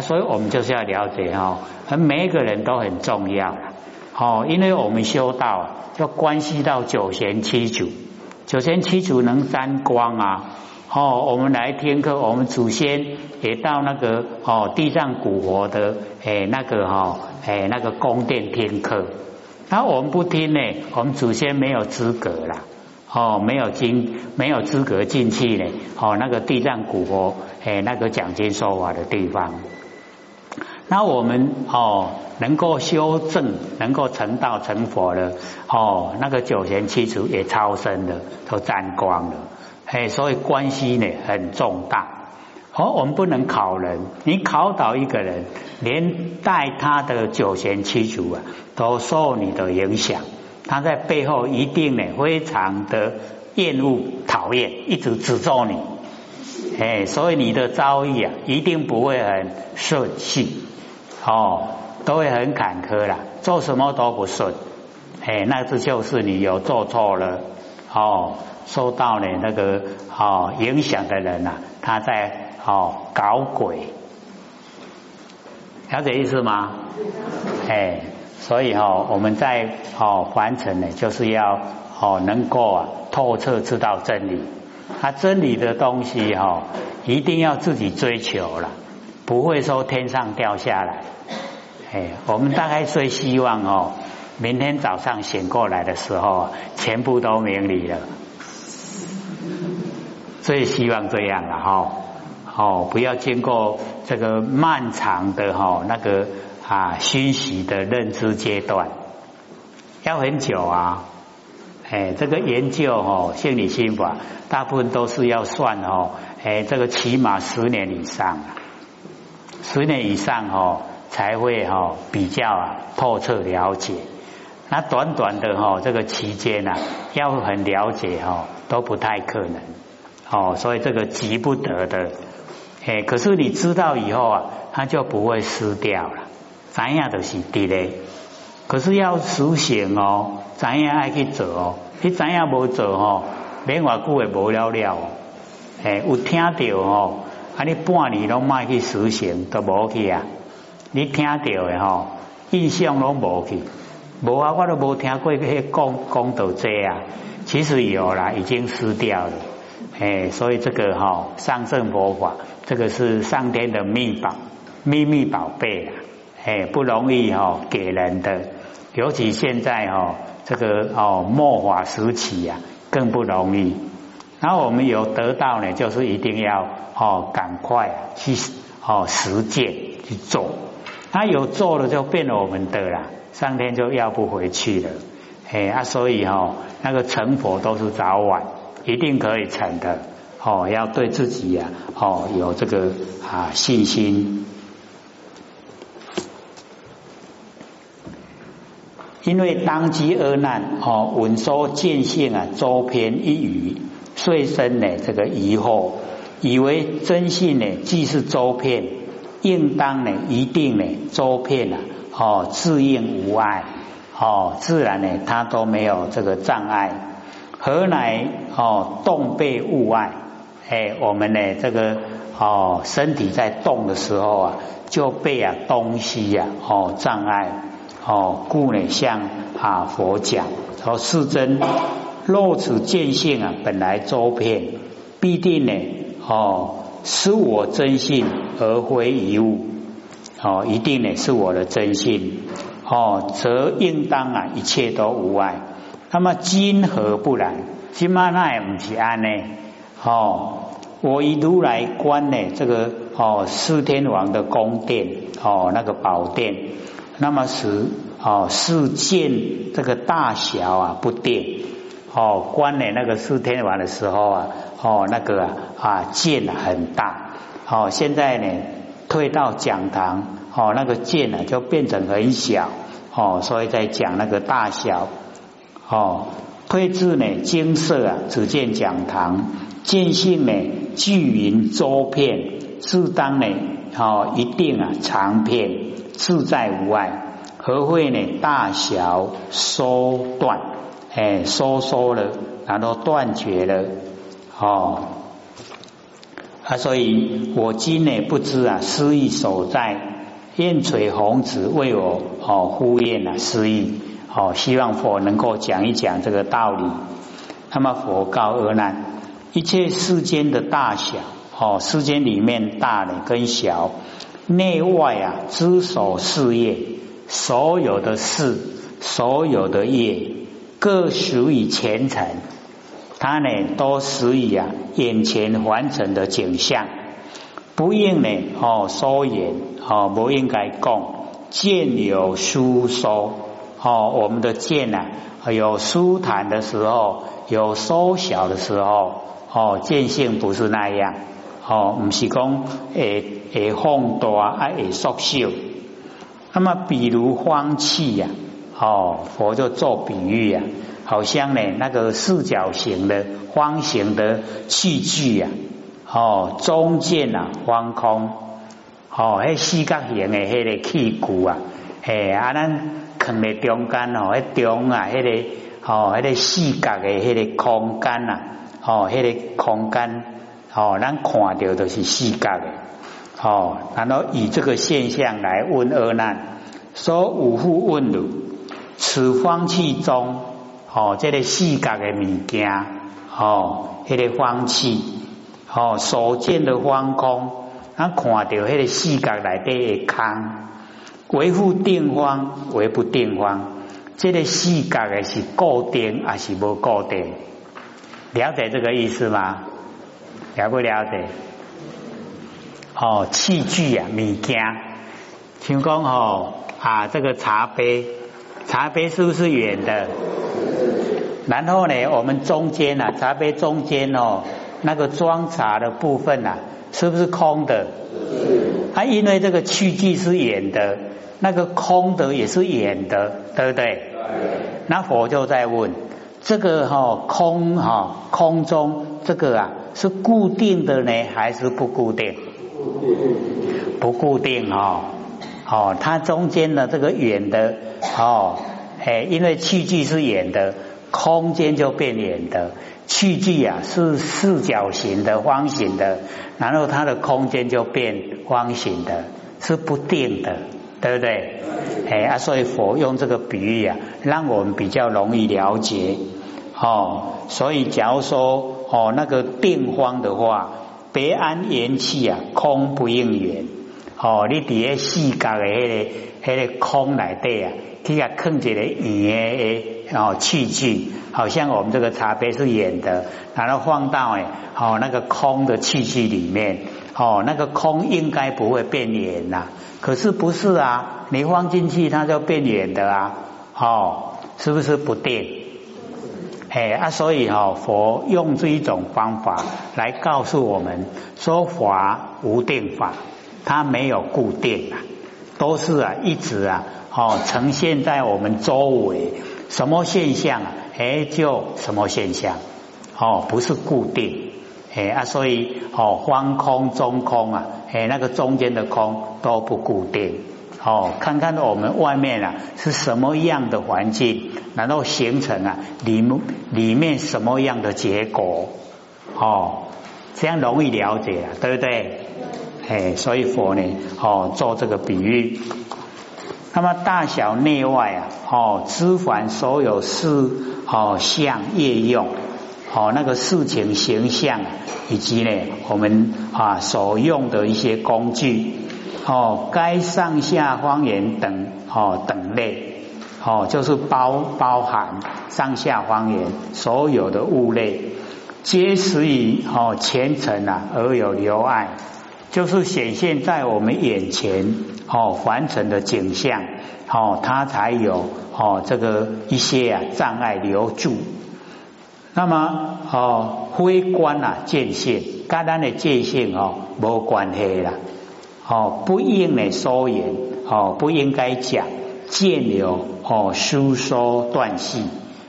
所以我们就是要了解哦，每一个人都很重要啦。哦，因为我们修道要关系到九贤七祖，九贤七祖能沾光啊。哦，我们来听课，我们祖先也到那个哦地藏古佛的那个宫殿听课，那我们不听呢，我们祖先没有资格啦。哦，没有资格进去呢。哦，那个地藏古佛，那个讲经说法的地方。那我们哦，能够修正，能够成道成佛了，哦，那个九贤七祖也超生了，都沾光了。所以关系呢很重大。哦，我们不能考人，你考倒一个人，连带他的九贤七祖啊，都受你的影响。他在背后一定呢非常的厌恶讨厌，一直指咒你，所以你的遭遇啊一定不会很顺气哦，都会很坎坷啦，做什么都不顺，那这就是你有做错了哦，受到呢那个哦影响的人啊，他在哦搞鬼，了解意思吗？所以哦，我们在哦凡尘呢，就是要哦能够啊透彻知道真理。真理的东西哦，一定要自己追求了，不会说天上掉下来。我们大概最希望哦，明天早上醒过来的时候啊，全部都明理了。最希望这样了哈。哦，不要经过这个漫长的哈那个。啊，熏习的认知阶段要很久啊！这个研究哦，心理心法大部分都是要算哦，这个起码10年以上，10年以上哦才会哦比较啊透彻了解。那短短的哦这个期间啊，要很了解哦都不太可能哦，所以这个急不得的。可是你知道以后啊，它就不会失掉了。怎样都是对的，可是要实行哦，怎样爱去做哦，你怎样无做哦，免偌久也无了了。有听到哦，你半年拢卖去实行都无去啊，你听到的哦，印象拢无去，无啊，我都无听过去讲到这啊，其实有啦，已经失掉了。所以这个哦，上乘佛法，这个是上天的秘密宝贝啦。不容易哦给人的，尤其现在哦这个哦末法时期啊更不容易。然后我们有得到呢，就是一定要哦赶快去哦实践去做，那有做了就变我们的啦，上天就要不回去了。所以哦那个成佛都是早晚，一定可以成的哦，要对自己啊哦有这个啊信心。因为当机厄难哦，闻说见性啊，周遍一隅，遂生呢这个疑惑，以为真性呢既是周遍，应当呢一定呢周遍啊哦自应无碍哦，自然呢它都没有这个障碍，何来哦动被物碍？我们呢这个哦身体在动的时候啊，就被啊东西啊哦障碍。哦，故呢，像啊佛讲，说世尊，若此见性啊，本来周遍，必定呢，哦，是我真性而非一物，哦，一定呢是我的真性，哦，则应当啊，一切都无碍。那么今何不然？今嘛那也不是安呢？哦，我一如来观呢，这个哦，四天王的宫殿，哦，那个宝殿。那么使哦事件这个大小啊不定哦，观呢那个四天王的时候啊哦那个啊见很大哦，现在呢退到讲堂哦那个见呢就变成很小哦，所以在讲那个大小哦，退至呢精舍啊只见讲堂，见性呢聚云周遍，自当呢哦一定啊常遍。自在无碍，何会呢？大小收断，收了，然后断绝了，哦，啊，所以我今呢不知啊，失意所在。愿垂红指为我护念啊，失意哦，希望佛能够讲一讲这个道理。那么佛告阿难：一切世间的大小哦，世间里面大的跟小，内外啊，知所事业，所有的事，所有的业，各属于前尘。它呢，都属于啊眼前凡尘的景象，不应呢疏远哦，不应该讲见有疏收哦。我们的见啊，有舒坦的时候，有收小的时候哦，见性不是那样哦，不是讲会放大啊，会缩小。那么比如荒气呀、啊，哦，佛就做比喻呀、啊。好像呢，那个四角形的、方形的器具啊，哦，中间啊方空，哦，迄四角形的迄个器具啊，嘿，啊，咱放在中间哦，迄中啊，迄个哦，迄个四角的迄个空间啊，哦，迄个空间哦，咱看到都是四角的，哦，然后以这个现象来问阿难，说五父问汝，此方器中。哦，这个四角的物件，哦，迄、那个方器，哦，所见的方空，咱看到迄个四角内底的空，为复定方，为不定方，这个四角的是固定还是无固定？了解这个意思吗？了不了解？哦，器具啊，物件，像讲哦啊，这个茶杯，茶杯是不是圆的？然后呢，我们中间啊，茶杯中间哦，那个装茶的部分啊，是不是空的？啊，因为这个器具是圆的，那个空的也是圆的，对不对？对。那佛就在问，这个空空中这个啊，是固定的呢，还是不固定？不固定哦，它中间的这个圆的哦，因为器具是圆的。空间就变远的，器具啊是四角形的、方形的，然后它的空间就变方形的，是不定的，对不对？哎啊，所以佛用这个比喻啊，让我们比较容易了解哦。所以假如说哦那个定方的话，别安缘气啊，空不应缘哦，你伫个四角的那个空内底啊，去啊藏一个圆的。哦，器具好像我们这个茶杯是圆的，然后放到哦那个空的器具里面，哦那个空应该不会变圆呐、啊，可是不是啊？你放进去它就变圆的啊，哦是不是不定？哎啊，所以佛用这一种方法来告诉我们，说法无定法，它没有固定啊，都是啊一直啊呈现在我们周围。什么现象啊？哎，就什么现象哦，不是固定哎啊，所以哦，方空、中空啊，哎，那个中间的空都不固定哦。看看我们外面啊是什么样的环境，然后形成啊里面什么样的结果哦，这样容易了解啊，对不对？哎，所以佛呢哦做这个比喻。那么大小内外啊，哦，知凡所有事哦相业用，哦那个事情形象，以及呢我们啊所用的一些工具，哦该上下方言等哦等类，哦就是包含上下方言所有的物类，皆始于哦前尘啊而有留碍。就是显现在我们眼前哦，凡尘的景象哦，它才有哦这个一些啊障碍留住。那么哦，非观啊见性，跟咱的见性哦无关系啦。哦，不应的疏远哦，不应该讲见有哦疏疏断隙。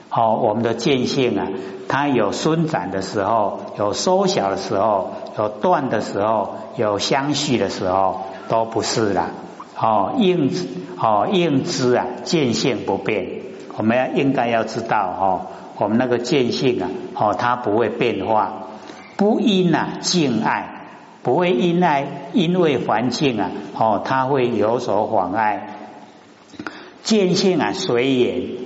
哦，我们的见性啊，它有伸展的时候，有缩小的时候。有断的时候，有相续的时候，都不是啦。哦，应知啊，见性不变。我们应该要知道哦，我们那个见性啊，哦，它不会变化，不因啊，境碍不会因为环境啊，它会有所妨碍。见性啊，随缘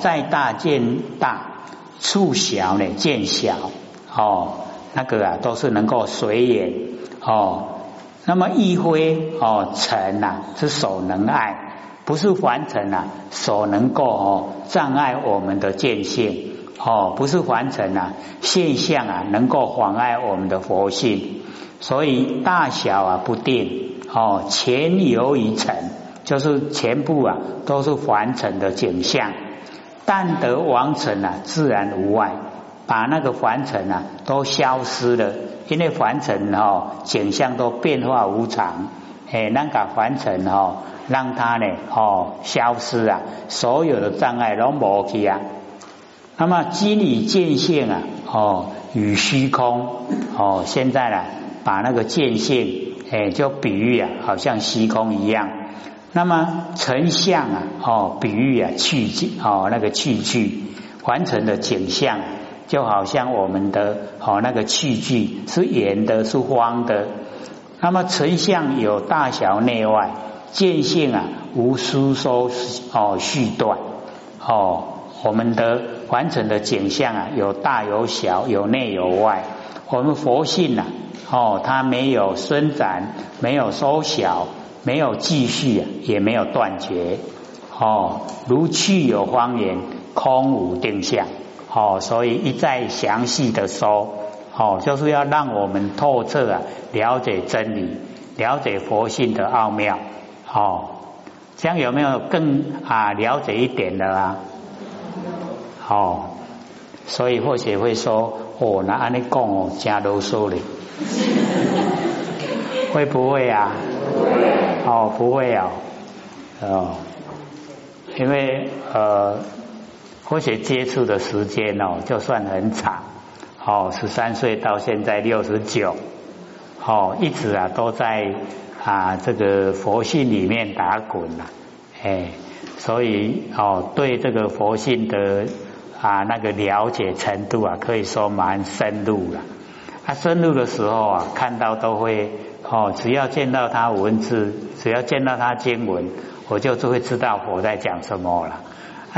再大见大，处小呢见小那个啊都是能够随缘那么一挥尘啊是所能碍，不是凡尘啊所能够障碍我们的见性不是凡尘啊现象啊能够妨碍我们的佛性。所以大小啊不定全由于尘，就是全部啊都是凡尘的景象。但得王尘啊自然无碍，把那个凡尘啊都消失了，因为凡尘景象都变化无常，那个凡尘让它呢消失啊，所有的障碍都没去啊。那么机理见性啊与虚空现在呢把那个见性就比喻啊好像虚空一样。那么成相啊比喻啊去那个去具，凡尘的景象就好像我们的那个器具是圆的是方的。那么成相有大小内外，见性啊无疏收续断我们的完成的景象啊有大有小，有内有外。我们佛性啊它没有伸展，没有收小，没有继续也没有断绝如去有方圆，空无定相所以一再详细的说就是要让我们透彻啊了解真理，了解佛性的奥妙这样有没有更了解一点的啦所以或许会说那这样说真啰嗦嘞会不会啊？不会因为或许接触的时间就算很长13岁到现在69一直啊都在这个佛性里面打滚所以对这个佛性的那个了解程度可以说蛮深入了深入的时候看到都会只要见到他文字，只要见到他经文，我就会知道我在讲什么了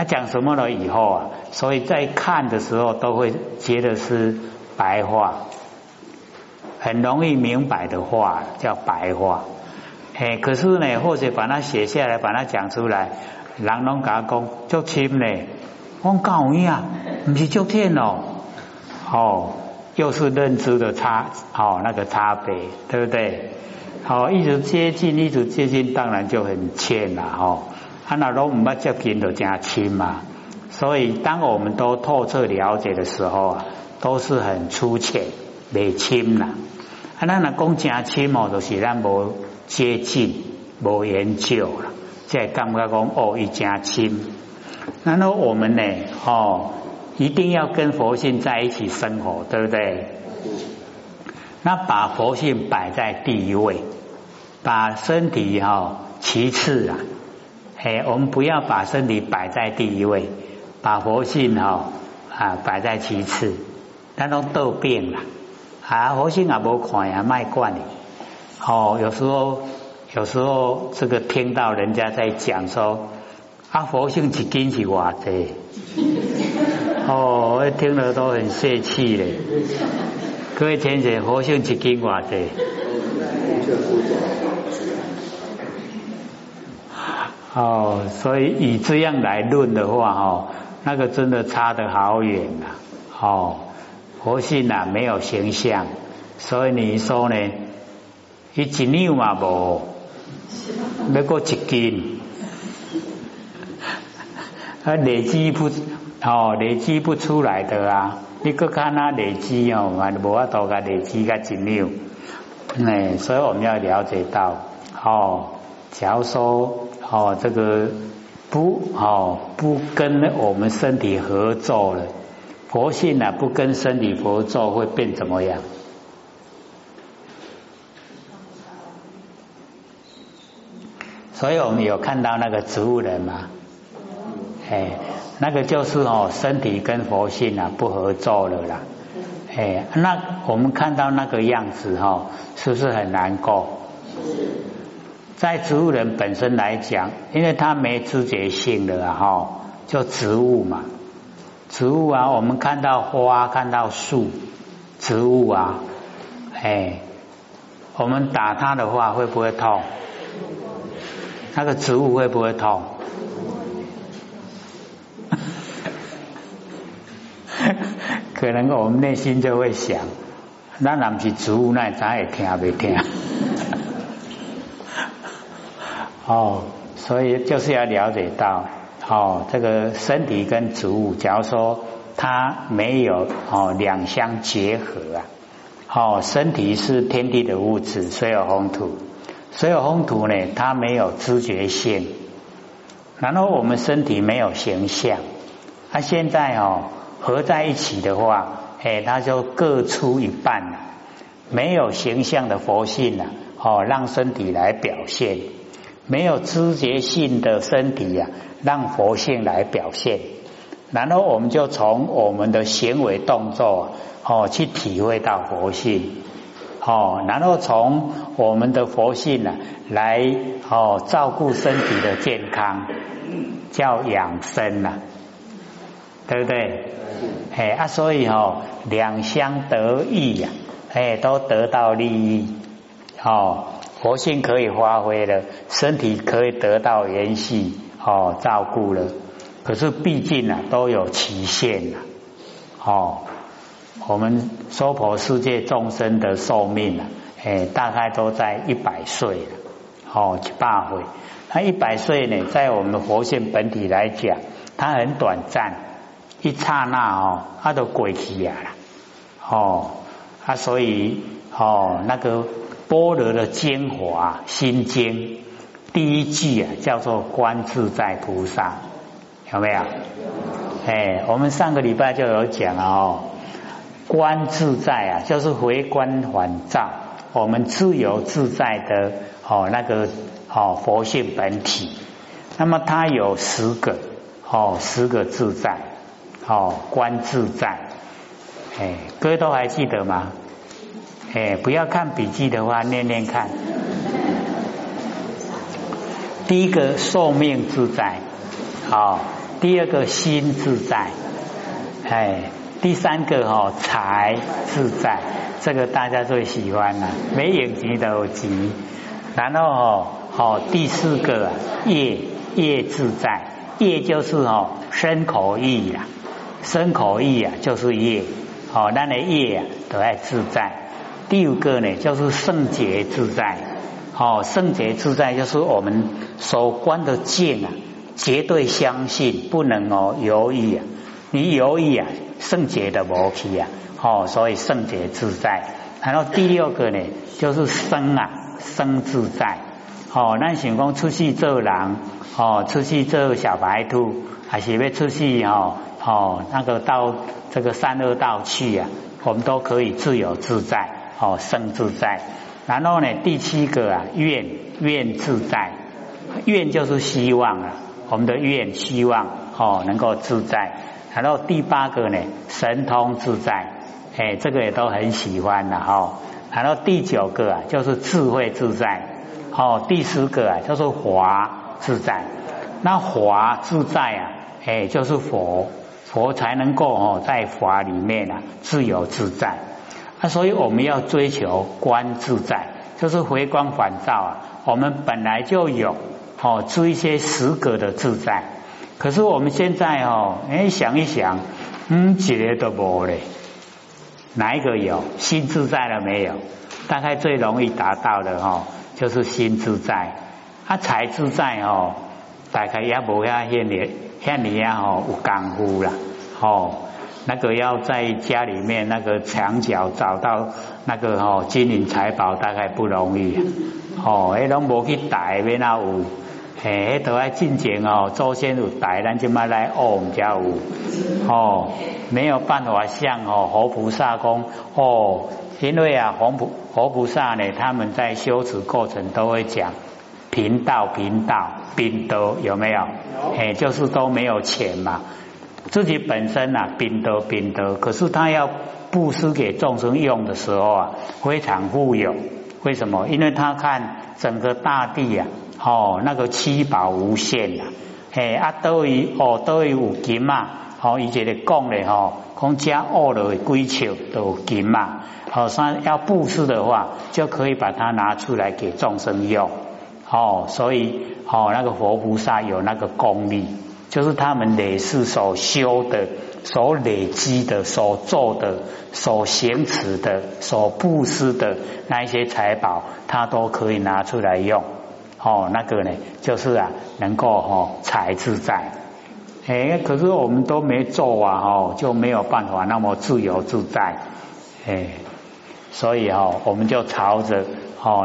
讲什么了以后所以在看的时候都会觉得是白话，很容易明白的话叫白话可是呢或者把它写下来把它讲出来，人都跟我说很深呢，我告诉你不是很浅又是认知的差那个差别，对不对一直接近一直接近，当然就很浅了那都不要接近就很轻嘛。所以当我们都透彻了解的时候都是很粗浅不深啦我们说很深就是我们没接近没研究啦才感觉说它很深。那我们呢一定要跟佛性在一起生活，对不对那把佛性摆在第一位，把身体其次我们不要把身体摆在第一位，把佛性摆在其次，那都倒变了佛性也没看也别管有时候这个听到人家在讲说佛性一斤是多少我听了都很泄气嘞各位同学，佛性一斤多少所以以这样来论的话那个真的差得好远佛性没有形象，所以你说呢它一两也没有，要再一斤累积不出来的你再看它累积也没办法累积到一两所以我们要了解到假如说这个不跟我们身体合作了，佛性不跟身体合作会变怎么样所以我们有看到那个植物人吗那个就是身体跟佛性不合作了啦哎，那我们看到那个样子哦，是不是很难过？是。在植物人本身来讲，因为他没知觉性了哈，就植物嘛，植物啊，我们看到花，看到树，植物啊，哎，我们打它的话会不会痛？那个植物会不会痛？可能我们内心就会想，咱若不是植物，那咱会听不听？哦，所以就是要了解到，哦，这个身体跟植物，假如说它没有哦两相结合啊，哦，身体是天地的物质，水火风土，水火风土呢，它没有知觉性，然后我们身体没有形象，它、啊、现在哦合在一起的话，哎，它就各出一半了，没有形象的佛性了、啊，哦，让身体来表现。没有知觉性的身体啊，让佛性来表现，然后我们就从我们的行为动作、啊、哦去体会到佛性哦，然后从我们的佛性啊来哦照顾身体的健康，叫养生啊，对不对？哎啊，所以哦两相得益啊，哎都得到利益哦。佛性可以发挥了，身体可以得到延续哦照顾了，可是毕竟啊都有期限了、啊、哦。我们娑婆世界众生的寿命啊，哎大概都在100岁了，哦100岁。那100岁呢，在我们的佛性本体来讲，它很短暂，一刹那哦，它都过去啊哦啊，所以哦那个。般若的精华心经第一句啊，叫做观自在菩萨，有没有？哎，我们上个礼拜就有讲了哦，观自在啊，就是回观返照，我们自由自在的哦那个哦佛性本体。那么它有10个哦，10个自在哦，观自在。哎，各位都还记得吗？哎，不要看笔记的话，念念看。第一个寿命自在，好、哦；第二个心自在，哎；第三个哦财自在，这个大家最喜欢了、啊，没眼睛的有急。然后哦哦第四个、啊、业自在，业就是哦身口意啦、啊，身口意啊就是业，哦咱的业啊都爱自在。第五个呢，就是圣洁自在，哦，圣洁自在就是我们所观的境啊，绝对相信，不能哦犹豫啊，你犹豫啊，圣洁的无去啊，哦，所以圣洁自在。然后第六个呢，就是生啊，生自在，哦，咱想讲出去做人，哦，出去做小白兔，还是要出去哦，哦，那个到这个善恶道去啊，我们都可以自由自在。哦，生自在，然后呢，第7个啊，愿自在，愿就是希望啊，我们的愿希望哦能够自在。然后第8个呢，神通自在，哎，这个也都很喜欢了、啊、哦。然后第9个啊，就是智慧自在，哦，第10个啊，就是华自在。那华自在啊，哎，就是佛才能够哦在华里面啊自由自在。那所以我们要追求观自在，就是回光返照啊。我们本来就有哦，出一些10个的自在。可是我们现在哦，哎想一想，一个都没嘞，哪一个有？心自在了没有？大概最容易达到的哦，就是心自在。啊，财自在哦，大概也无遐遐尼啊哦有功夫啦，哦。那个要在家里面那个墙角找到那个哦金银财宝大概不容易啊，哦，迄拢无去逮，边哪有？嘿，迄都爱进前哦，祖先有逮，咱就嘛来哦，我们家有哦，没有办法像哦活菩萨讲哦，因为啊活菩萨呢，他们在修持过程都会讲贫道有没有？哎，就是都没有钱嘛。自己本身啊，贫得，可是他要布施给众生用的时候啊，非常富有。为什么？因为他看整个大地啊，那个七宝无限啊，哎啊，都有有金啊，伊这个讲嘞讲加恶了归求都金嘛，所以要布施的话，就可以把它拿出来给众生用。所以那个佛菩萨有那个功力，就是他们累世所修的、所累积的、所做的、所行持的、所布施的那一些财宝，他都可以拿出来用。那个呢，就是能够财自在。可是我们都没做就没有办法那么自由自在。所以我们就朝着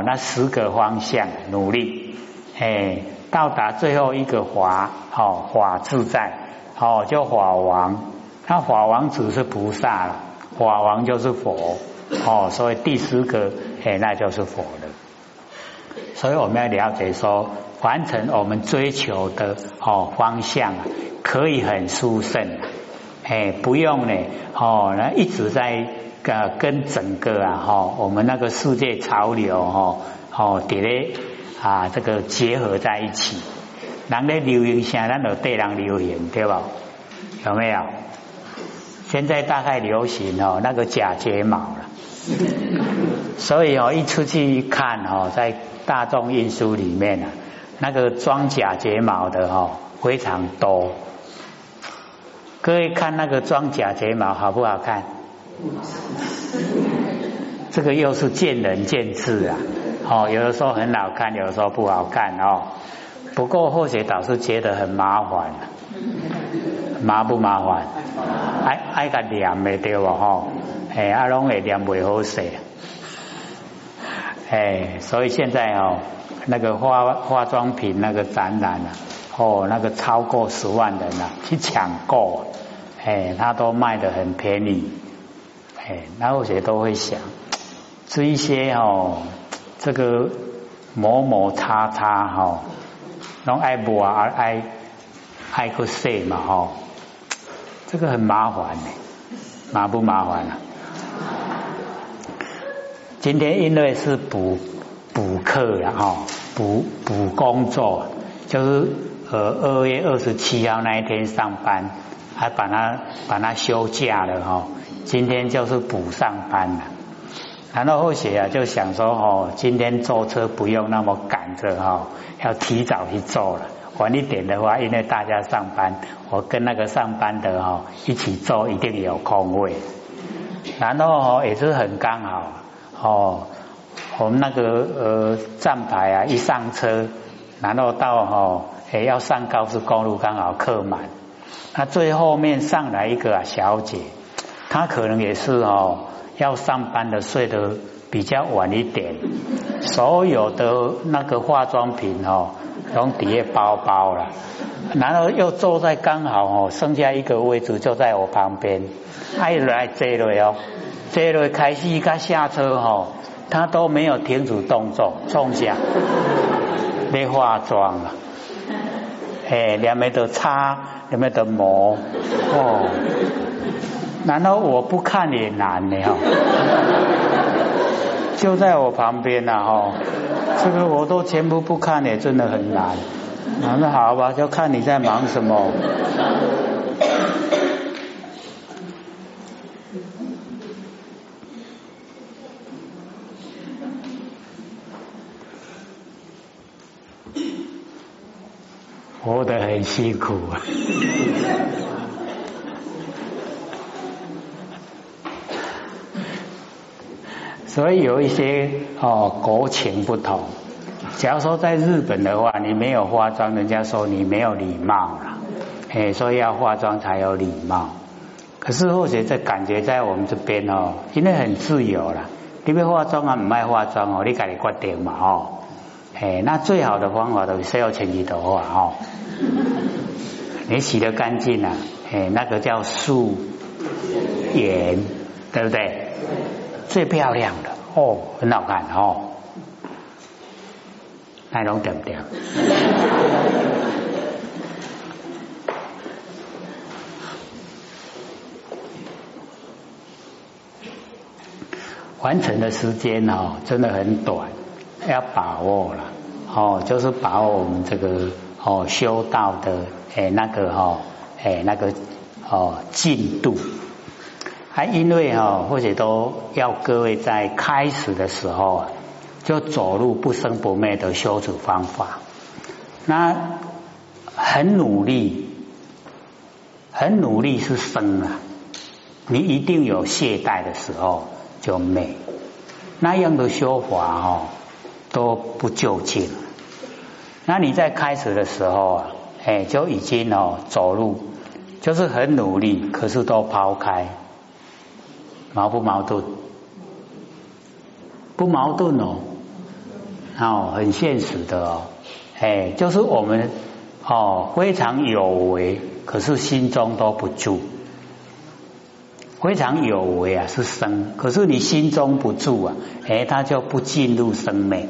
那10个方向努力，到达最后一个法，法自在，就法王。那法王只是菩萨了，法王就是佛，所以第10个，那就是佛了。所以我们要了解说，完成我们追求的方向，可以很殊胜，不用呢那一直在跟整个我们那个世界潮流这个结合在一起。人在流行啥，咱就对人流行，对吧？有没有？现在大概流行那个假睫毛了，所以一出去一看在大众运输里面那个装假睫毛的非常多。各位看那个装假睫毛好不好看？这个又是见仁见智啊，有的时候很好看，有的时候不好看不过后学导师觉得很麻烦麻不麻烦？爱个念的对吧？拢会念袂好势。所以现在那个化妆品那个展览那个超过10万人去抢购，他都卖得很便宜。然后谁都会想，这一些这个某某叉叉拢爱抹爱去洗嘛这个很麻烦麻不麻烦啊？今天因为是补课了补工作，就是2月27号那一天上班，还把它休假了今天就是补上班了。然后后学就想说今天坐车不用那么赶着要提早去坐了。晚一点的话，因为大家上班，我跟那个上班的一起坐，一定有空位。然后也是很刚好我们那个站牌一上车，然后到也要上高速公路，刚好客满。那最后面上来一个小姐，她可能也是要上班的，睡得比较晚一点，所有的那个化妆品拢底下包包了，然后又坐在刚好剩下一个位置，就在我旁边，一来坐落坐落开始跟下车他都没有停止动作，冲下没化妆了，两边都擦，两边都磨难道我不看也难呢就在我旁边这个我都全部不看也真的很难。那好吧，就看你在忙什么。活得很辛苦所以有一些国情不同。假如说在日本的话，你没有化妆，人家说你没有礼貌了，所以要化妆才有礼貌。可是或许这感觉在我们这边因为很自由了，你要化妆不要化妆你自己决定嘛那最好的方法就是洗好清洗头发你洗得干净了那个叫素颜，对不对？最漂亮的很好看那种点点完成的时间哦，真的很短，要把握了哦，就是把握我们这个哦修道的进度。还因为或许都要各位在开始的时候啊，就走入不生不灭的修持方法，那很努力，很努力是生啊，你一定有懈怠的时候就没，那样的修法都不究竟。那你在开始的时候啊，就已经走入就是很努力，可是都抛开。矛不矛盾？不矛盾哦，很现实的哦，就是我们非常有为，可是心中都不住。非常有为啊，是生，可是你心中不住啊，它就不进入生灭，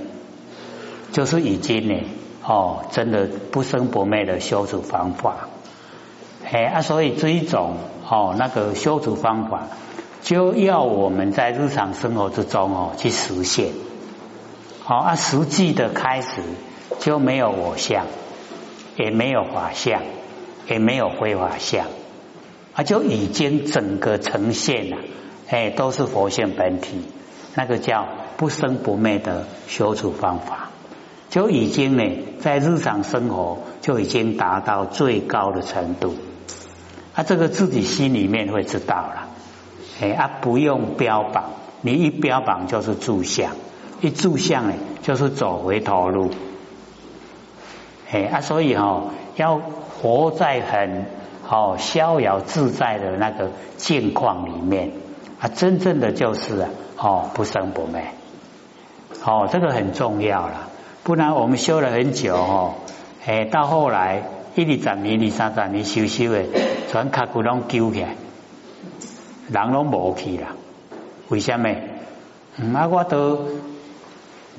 就是已经真的不生不灭的修持方法，所以这一种那个修持方法。就要我们在日常生活之中去实现，实际的开始就没有我相，也没有法相，也没有非法相，就已经整个呈现了，都是佛性本体，那个叫不生不灭的修持方法，就已经在日常生活就已经达到最高的程度，这个自己心里面会知道了。不用标榜，你一标榜就是住相，一住相就是走回头路。所以要活在很逍遥自在的那个境况里面真正的就是不生不灭。这个很重要了，不然我们修了很久到后来一二十年、二三十年修修的，全脚骨拢揪起来。人拢无去啦，为什么？我都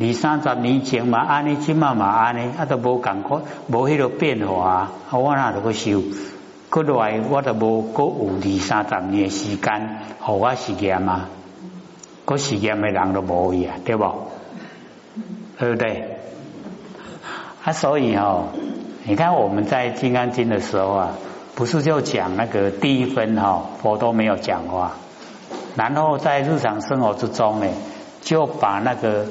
二三十年前嘛安尼，今嘛嘛安尼，都无感觉，无迄个变化我哪能够修？过来我都无过有二三十年的时间，互我实验啊，过实验的人都无去啊，对不？对不对？所以你看我们在《金刚经》的时候啊。不是就讲那个第一分佛都没有讲话，然后在日常生活之中呢，就把那个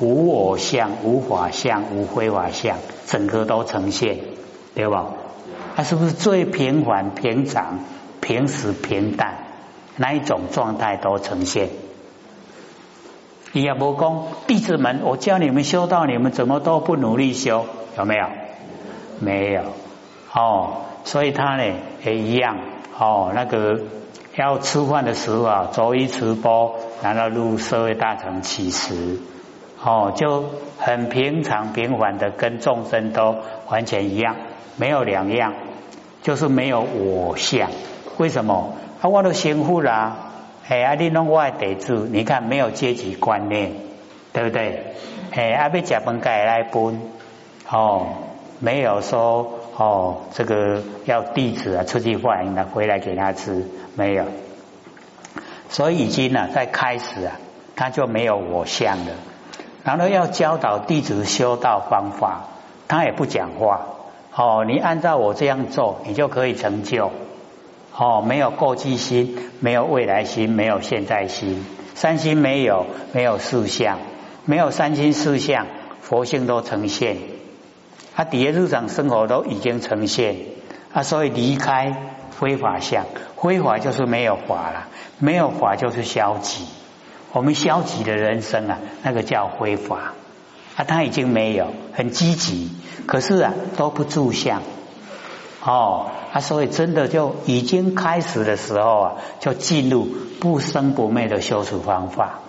无我相、无法相、无非法相，整个都呈现，对吧？它是不是最平凡、平常、平时、平淡那一种状态都呈现？你也不讲弟子们，我教你们修道，你们怎么都不努力修？有没有？没有所以他呢也一样那个要吃饭的时候啊，着衣持钵，然后入社会大乘乞食就很平常平凡的，跟众生都完全一样，没有两样，就是没有我相。为什么？我都幸福啦，你拢我的弟子，你看没有阶级观念，对不对？要吃饭该来分没有说。这个要弟子出去欢迎回来给他吃，没有。所以已经在开始他就没有我相了。然后要教导弟子修道方法，他也不讲话你按照我这样做，你就可以成就没有过去心，没有未来心，没有现在心，三心没有，没有四相，没有三心四相，佛性都呈现。底下日常生活都已经呈现所以离开非法相，非法就是没有法了，没有法就是消极，我们消极的人生那个叫非法他已经没有，很积极，可是都不住相所以真的就已经开始的时候就进入不生不灭的修持方法。